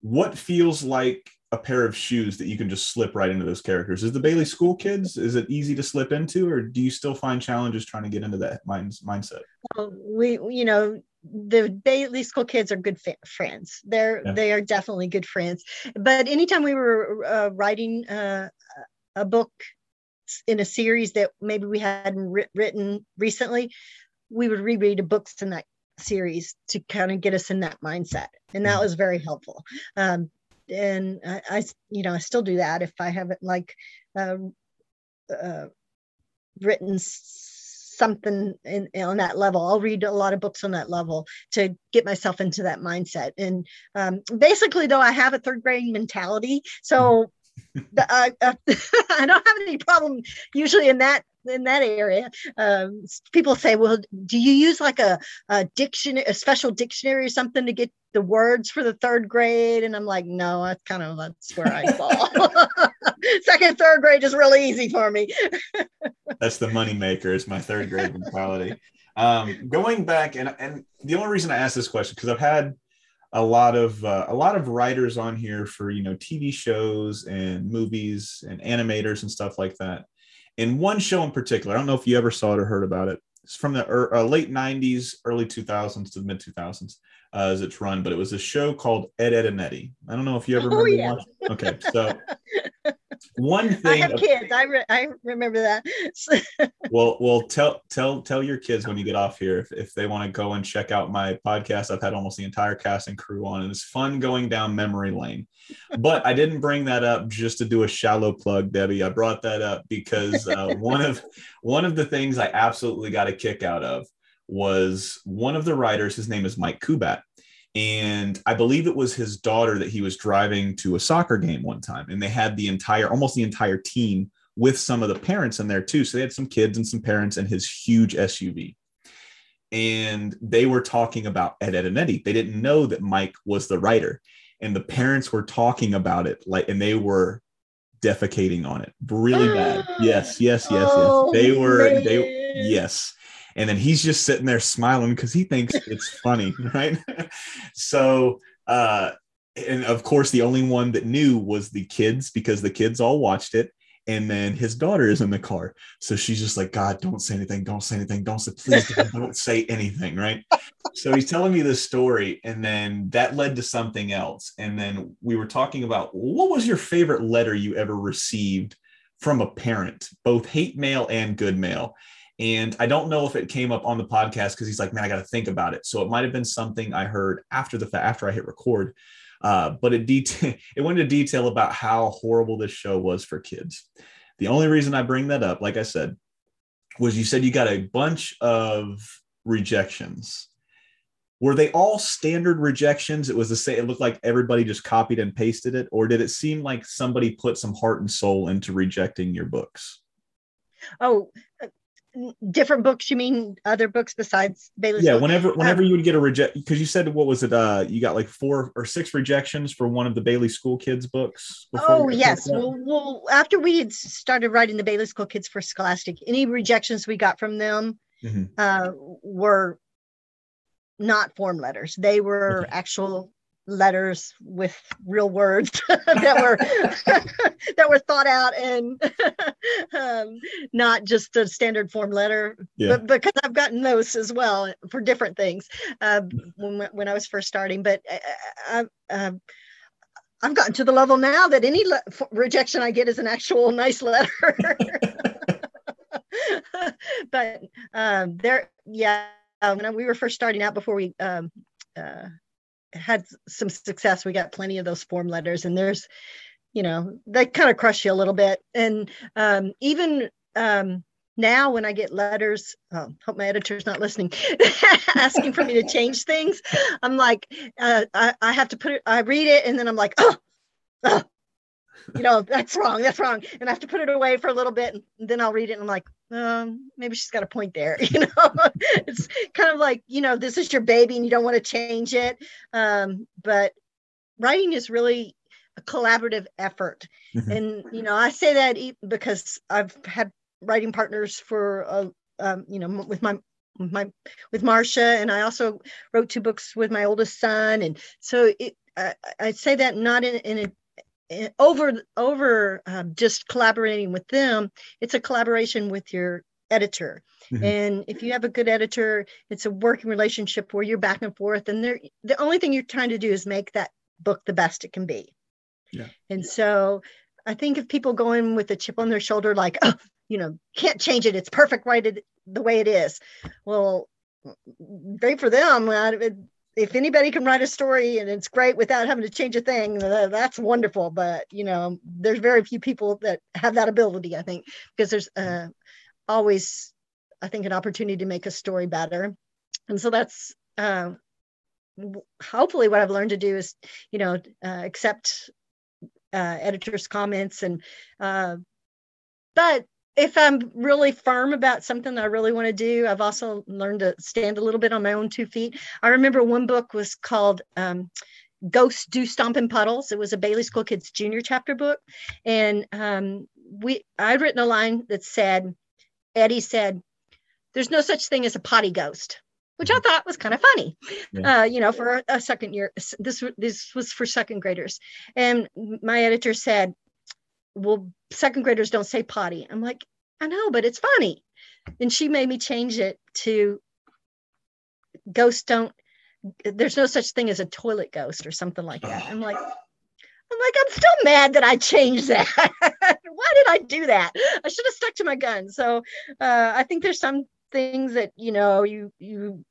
what feels like a pair of shoes that you can just slip right into those characters? Is the Bailey School Kids, is it easy to slip into, or do you still find challenges trying to get into that mind, mindset? Well, we, you know, the Bailey School Kids are good fa- friends. They're, yeah. they are definitely good friends. But anytime we were uh, writing uh, a book in a series that maybe we hadn't writ- written recently, we would reread the books in that series to kind of get us in that mindset. And that was very helpful. Um, and I, I, you know, I still do that if I haven't like uh, uh, written something in, on that level. I'll read a lot of books on that level to get myself into that mindset. And um, basically though, I have a third grade mentality. So the, uh, uh, I don't have any problem usually in that in that area. Um, people say, "Well, do you use like a, a dictionary, a special dictionary, or something to get the words for the third grade?" And I'm like, "No, that's kind of that's where I fall. Second, third grade is really easy for me." That's the moneymaker. It's my third grade mentality. Um, going back, and and the only reason I asked this question because I've had a lot of uh, a lot of writers on here for, you know, T V shows and movies and animators and stuff like that. And one show in particular, I don't know if you ever saw it or heard about it. It's from the er, uh, late nineties, early two thousands to the mid two thousands uh, as it's run. But it was a show called Ed, Edd n Eddy. I don't know if you ever remember. Oh, yeah. One. Okay, so one thing. I have kids. I re- I remember that. well, well, tell tell tell your kids when you get off here if, if they want to go and check out my podcast. I've had almost the entire cast and crew on, and it's fun going down memory lane. But I didn't bring that up just to do a shallow plug, Debbie. I brought that up because uh, one of one of the things I absolutely got a kick out of was one of the writers. His name is Mike Kubat. And I believe it was his daughter that he was driving to a soccer game one time. And they had the entire, almost the entire team with some of the parents in there too. So they had some kids and some parents in his huge S U V. And they were talking about Ed, Edd n Eddy. They didn't know that Mike was the writer. And the parents were talking about it, like, and they were defecating on it really bad. Yes, yes, yes, yes. Oh, they were, man. they, yes. And then he's just sitting there smiling because he thinks it's funny, right? So, uh, and of course, the only one that knew was the kids because the kids all watched it. And then his daughter is in the car. So she's just like, God, don't say anything. Don't say anything. Don't say, please don't, don't say anything, right? So he's telling me this story. And then that led to something else. And then we were talking about what was your favorite letter you ever received from a parent, both hate mail and good mail. And I don't know if it came up on the podcast because he's like, man, I got to think about it. So it might have been something I heard after the fa- after I hit record. Uh, but it det- it went into detail about how horrible this show was for kids. The only reason I bring that up, like I said, was you said you got a bunch of rejections. Were they all standard rejections? It was the same. It looked like everybody just copied and pasted it, or did it seem like somebody put some heart and soul into rejecting your books? Oh, uh, different books. You mean other books besides Bailey? Yeah. School? Whenever, whenever um, you would get a reject, because you said, what was it? Uh, you got like four or six rejections for one of the Bailey School Kids books. Oh yes. Well, well, after we had started writing the Bailey School Kids for Scholastic, any rejections we got from them mm-hmm. uh, were not form letters. They were okay. actual letters with real words that were that were thought out and um, not just a standard form letter. Yeah. But because I've gotten those as well for different things uh, when when I was first starting. But I, I, I, I've gotten to the level now that any le- rejection I get is an actual nice letter. But um, there, yeah. Um, when we were first starting out, before we um, uh, had some success, we got plenty of those form letters, and there's, you know, they kind of crush you a little bit. And um, even um, now, when I get letters, oh, hope my editor's not listening, asking for me to change things, I'm like, uh, I, I have to put it. I read it, and then I'm like, oh, oh, you know, that's wrong, that's wrong, and I have to put it away for a little bit, and then I'll read it, and I'm like, um maybe she's got a point there, you know. It's kind of like, you know, this is your baby and you don't want to change it, um but writing is really a collaborative effort. Mm-hmm. And you know, I say that because I've had writing partners for uh, um you know, with my my with Marcia, and I also wrote two books with my oldest son, and so it I, I say that not in in a over over um, just collaborating with them. It's a collaboration with your editor. Mm-hmm. And if you have a good editor, it's a working relationship where you're back and forth, and they're the only thing you're trying to do is make that book the best it can be. Yeah. And so I think if people go in with a chip on their shoulder, like, oh, you know, can't change it, it's perfect right the way it is, well, great for them. I, it, If anybody can write a story and it's great without having to change a thing, that's wonderful. But, you know, there's very few people that have that ability, I think, because there's uh, always, I think, an opportunity to make a story better. And so that's uh, hopefully what I've learned to do is, you know, uh, accept uh, editors' comments. And uh, but if I'm really firm about something that I really want to do, I've also learned to stand a little bit on my own two feet. I remember one book was called um, Ghosts Do Stomp in Puddles. It was a Bailey School Kids junior chapter book. And um, we I'd written a line that said, Eddie said, "There's no such thing as a potty ghost," which I thought was kind of funny, yeah. uh, you know, for a, a second year. This, this was for second graders. And my editor said, "Well, second graders don't say potty." I'm like, I know, but it's funny. And she made me change it to ghosts don't, there's no such thing as a toilet ghost or something like that. I'm like, I'm like, I'm still mad that I changed that. Why did I do that? I should have stuck to my gun. So uh, I think there's some things that, you know, you, you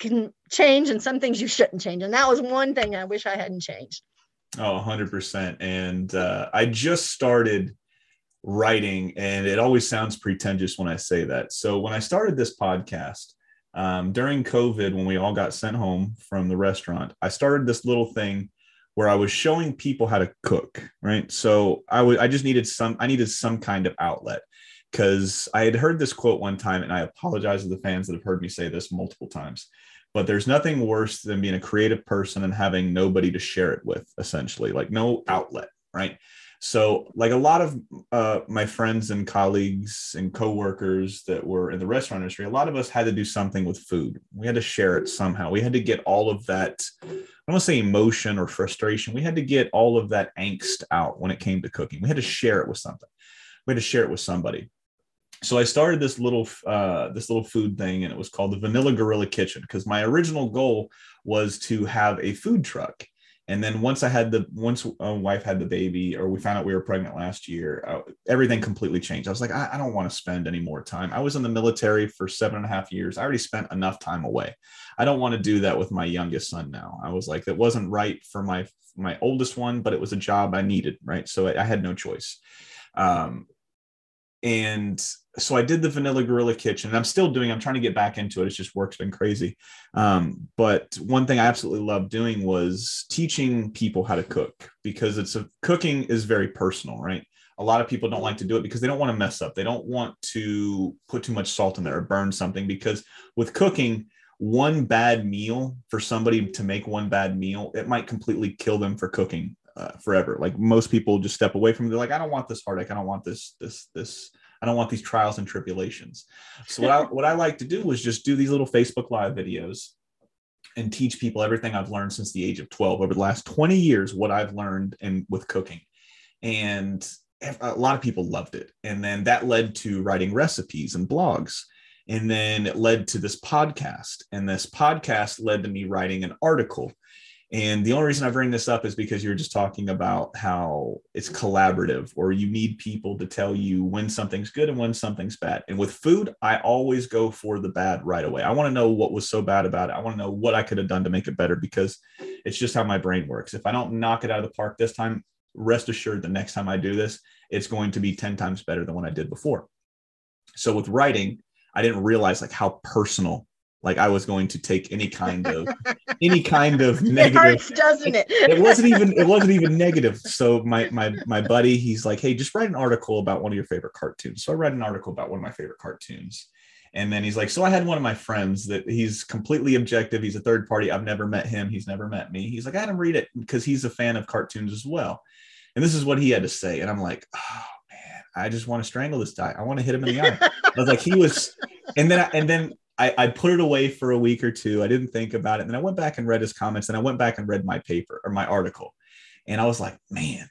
can change and some things you shouldn't change. And that was one thing I wish I hadn't changed. Oh, one hundred percent. And uh, I just started writing, and it always sounds pretentious when I say that. So when I started this podcast um, during COVID, when we all got sent home from the restaurant, I started this little thing where I was showing people how to cook. Right. So I was I just needed some I needed some kind of outlet, because I had heard this quote one time, and I apologize to the fans that have heard me say this multiple times, but there's nothing worse than being a creative person and having nobody to share it with, essentially, like no outlet, right? So like a lot of uh, my friends and colleagues and coworkers that were in the restaurant industry, a lot of us had to do something with food. We had to share it somehow. We had to get all of that, I don't want to say emotion or frustration. We had to get all of that angst out when it came to cooking. We had to share it with something. We had to share it with somebody. So I started this little uh, this little food thing, and it was called the Vanilla Gorilla Kitchen, because my original goal was to have a food truck. And then once I had the once my wife had the baby, or we found out we were pregnant last year, uh, everything completely changed. I was like, I, I don't want to spend any more time. I was in the military for seven and a half years. I already spent enough time away. I don't want to do that with my youngest son now. I was like, that wasn't right for my my oldest one, but it was a job I needed, right? So I, I had no choice. Um, And so I did the Vanilla Gorilla Kitchen, and I'm still doing, I'm trying to get back into it. It's just work's been crazy. Um, but one thing I absolutely loved doing was teaching people how to cook, because it's a, cooking is very personal, right? A lot of people don't like to do it because they don't want to mess up. They don't want to put too much salt in there or burn something, because with cooking, one bad meal, for somebody to make one bad meal, it might completely kill them for cooking uh, forever. Like, most people just step away from it. They're like, I don't want this heartache. I don't want this, this, this, I don't want these trials and tribulations. So what I, what I like to do was just do these little Facebook Live videos and teach people everything I've learned since the age of twelve, over the last twenty years, what I've learned and with cooking. And a lot of people loved it. And then that led to writing recipes and blogs. And then it led to this podcast. And this podcast led to me writing an article. And the only reason I bring this up is because you're just talking about how it's collaborative, or you need people to tell you when something's good and when something's bad. And with food, I always go for the bad right away. I want to know what was so bad about it. I want to know what I could have done to make it better, because it's just how my brain works. If I don't knock it out of the park this time, rest assured, the next time I do this, it's going to be ten times better than what I did before. So with writing, I didn't realize like how personal, like I was going to take any kind of, any kind of negative. It hurts, doesn't it? It wasn't even, it wasn't even negative. So my, my, my buddy, he's like, hey, just write an article about one of your favorite cartoons. So I write an article about one of my favorite cartoons. And then he's like, so I had one of my friends that he's completely objective. He's a third party. I've never met him. He's never met me. He's like, I had him read it because he's a fan of cartoons as well. And this is what he had to say. And I'm like, oh, I just want to strangle this guy. I want to hit him in the eye. I was like, he was, and then I, and then I, I put it away for a week or two. I didn't think about it. And then I went back and read his comments, and I went back and read my paper or my article. And I was like, man,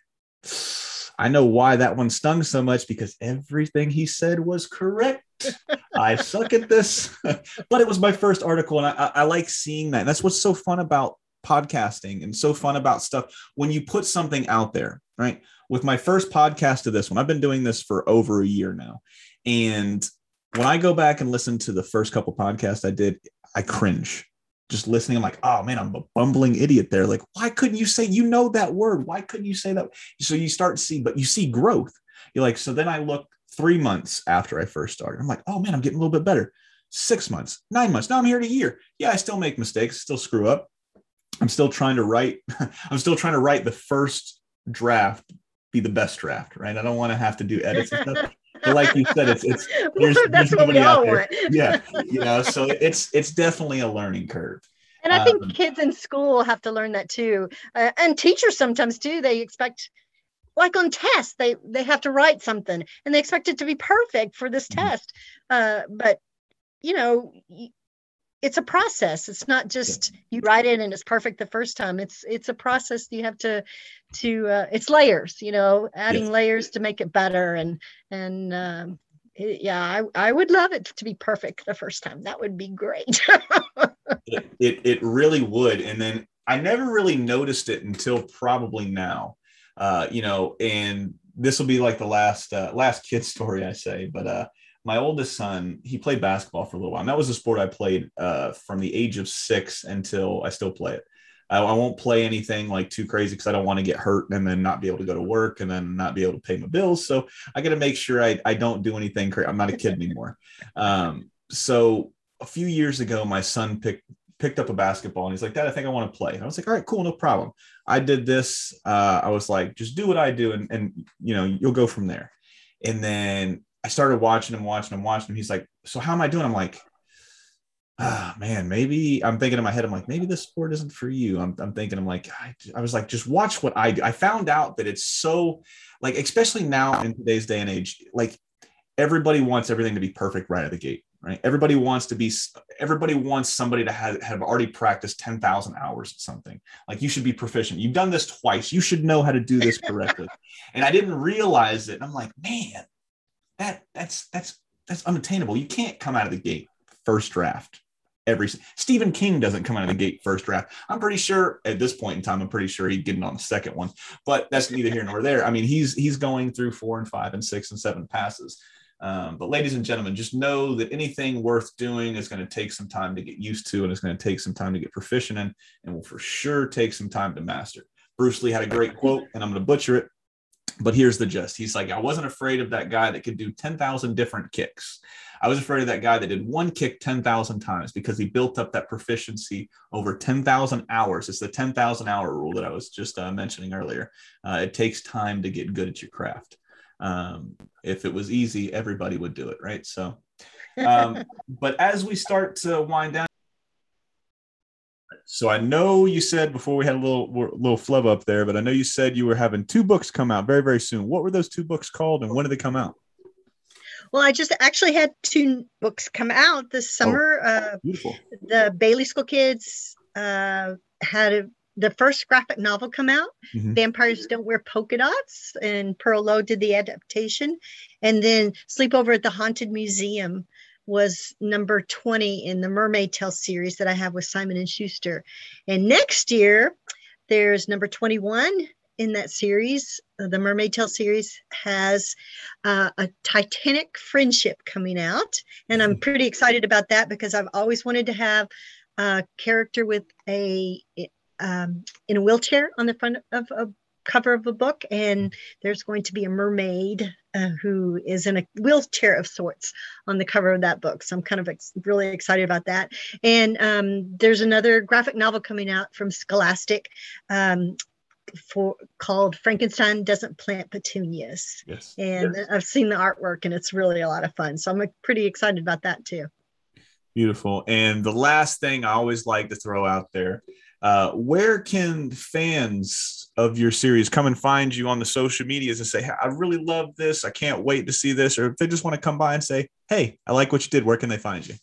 I know why that one stung so much, because everything he said was correct. I suck at this, but it was my first article. And I, I, I like seeing that. And that's what's so fun about podcasting and so fun about stuff when you put something out there, right? With my first podcast to this one, I've been doing this for over a year now. And when I go back and listen to the first couple podcasts I did, I cringe just listening. I'm like, oh man, I'm a bumbling idiot there. Like, why couldn't you say, you know, that word? Why couldn't you say that? So you start to see, but you see growth. You're like, so then I look three months after I first started. I'm like, oh man, I'm getting a little bit better. Six months, nine months. Now I'm here at a year. Yeah, I still make mistakes, still screw up. I'm still trying to write. I'm still trying to write the first draft, be the best draft, right? I don't want to have to do edits and stuff. But like you said, it's it's there's, that's there's what we all want. Yeah, you know, so it's it's definitely a learning curve. And I think um, kids in school have to learn that too, uh, and teachers sometimes too. They expect, like on tests, they they have to write something, and they expect it to be perfect for this mm-hmm. test. Uh, but you know. Y- It's a process. It's not just you write it and it's perfect the first time. It's it's a process. You have to to uh, it's layers, you know, adding yes. layers to make it better. And and um, it, yeah, I, I would love it to be perfect the first time. That would be great. it, it it really would. And then I never really noticed it until probably now, uh, you know. And this will be like the last uh, last kid story I say, but. Uh, My oldest son, he played basketball for a little while. And that was a sport I played uh, from the age of six until I still play it. I, I won't play anything like too crazy because I don't want to get hurt and then not be able to go to work and then not be able to pay my bills. So I got to make sure I, I don't do anything crazy. I'm not a kid anymore. Um, so a few years ago, my son picked picked up a basketball and he's like, Dad, I think I want to play. And I was like, all right, cool, no problem. I did this. Uh, I was like, just do what I do and, and you know, you'll go from there. And then I started watching him, watching him, watching him. He's like, so how am I doing? I'm like, ah, oh, man, maybe I'm thinking in my head, I'm like, maybe this sport isn't for you. I'm, I'm thinking, I'm like, I, I was like, just watch what I do. I found out that it's so like, especially now in today's day and age, like everybody wants everything to be perfect right out of the gate, right? Everybody wants to be, everybody wants somebody to have, have already practiced ten thousand hours at something. Like you should be proficient. You've done this twice. You should know how to do this correctly. And I didn't realize it. And I'm like, man, That that's that's that's unattainable. You can't come out of the gate first draft. Every Stephen King doesn't come out of the gate first draft. I'm pretty sure at this point in time, I'm pretty sure he'd get it on the second one. But that's neither here nor there. I mean, he's he's going through four and five and six and seven passes. Um, but ladies and gentlemen, just know that anything worth doing is going to take some time to get used to, and it's going to take some time to get proficient in, and will for sure take some time to master. Bruce Lee had a great quote, and I'm going to butcher it. But here's the gist. He's like, I wasn't afraid of that guy that could do ten thousand different kicks. I was afraid of that guy that did one kick ten thousand times, because he built up that proficiency over ten thousand hours. It's the ten thousand hour rule that I was just uh, mentioning earlier. Uh, it takes time to get good at your craft. Um, if it was easy, everybody would do it, right? So, um, but as we start to wind down, so I know you said before we had a little little flub up there, but I know you said you were having two books come out very, very soon. What were those two books called, and when did they come out? Well, I just actually had two books come out this summer. Oh, uh, beautiful. The Bailey School Kids uh, had a, the first graphic novel come out, mm-hmm. Vampires Don't Wear Polka Dots, and Pearl Lowe did the adaptation. And then Sleepover at the Haunted Museum was number twenty in the Mermaid Tales series that I have with Simon and Schuster. And next year, there's number twenty-one in that series. The Mermaid Tales series has uh, a Titanic Friendship coming out. And I'm pretty excited about that, because I've always wanted to have a character with a um, in a wheelchair on the front of a cover of a book, and there's going to be a mermaid uh, who is in a wheelchair of sorts on the cover of that book. So I'm kind of ex- really excited about that. And um, there's another graphic novel coming out from Scholastic um, for called Frankenstein Doesn't Plant Petunias. Yes. And yes. I've seen the artwork, and it's really a lot of fun. So I'm like, pretty excited about that too. Beautiful. And the last thing I always like to throw out there, Uh, where can fans of your series come and find you on the social medias and say, hey, I really love this, I can't wait to see this? Or if they just want to come by and say, hey, I like what you did, where can they find you?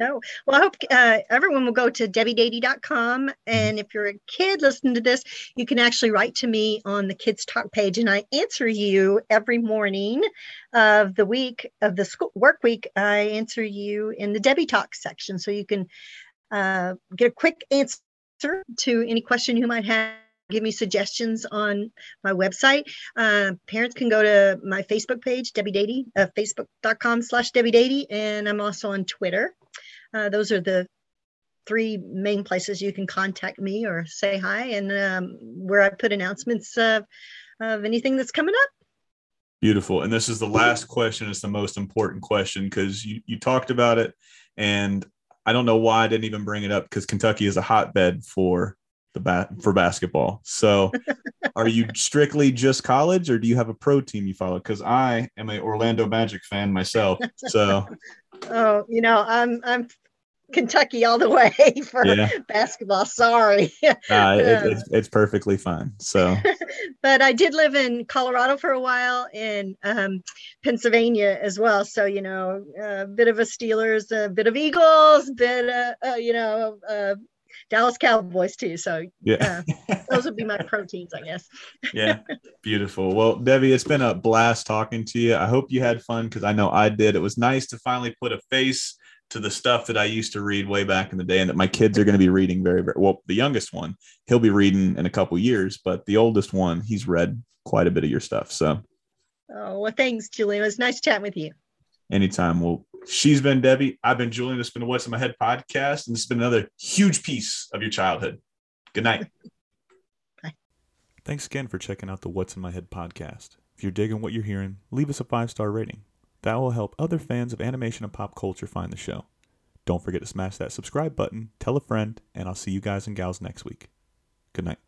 Oh, well, I hope uh, everyone will go to debbie dadey dot com. And if you're a kid listening to this, you can actually write to me on the Kids Talk page. And I answer you every morning of the week of the school work week. I answer you in the Debbie Talk section. So you can uh, get a quick answer to any question you might have. Give me suggestions on my website. Uh, parents can go to my Facebook page, Debbie Dadey, uh, facebook dot com slash Debbie Dadey, and I'm also on Twitter. Uh, those are the three main places you can contact me or say hi, and um, where I put announcements of, of anything that's coming up. Beautiful. And this is the last question. It's the most important question, because you, you talked about it, and I don't know why I didn't even bring it up, because Kentucky is a hotbed for the ba- for basketball. So are you strictly just college, or do you have a pro team you follow? Because I am an Orlando Magic fan myself. So, oh, you know, I'm I'm Kentucky all the way for yeah. basketball. Sorry. uh, it, it's, it's perfectly fine. So, but I did live in Colorado for a while, and um, Pennsylvania as well. So, you know, a bit of a Steelers, a bit of Eagles, bit of, uh, you know, uh, Dallas Cowboys too. So yeah, uh, those would be my pro teams, I guess. Yeah. Beautiful. Well, Debbie, it's been a blast talking to you. I hope you had fun, because I know I did. It was nice to finally put a face to the stuff that I used to read way back in the day, and that my kids are going to be reading very, very well. The youngest one, he'll be reading in a couple years, but the oldest one, he's read quite a bit of your stuff. So, oh, well, thanks, Julian. It was nice chatting with you. Anytime. Well, she's been Debbie. I've been Julian. This has been the What's in My Head podcast, and this has been another huge piece of your childhood. Good night. Bye. Thanks again for checking out the What's in My Head podcast. If you're digging what you're hearing, leave us a five-star rating. That will help other fans of animation and pop culture find the show. Don't forget to smash that subscribe button, tell a friend, and I'll see you guys and gals next week. Good night.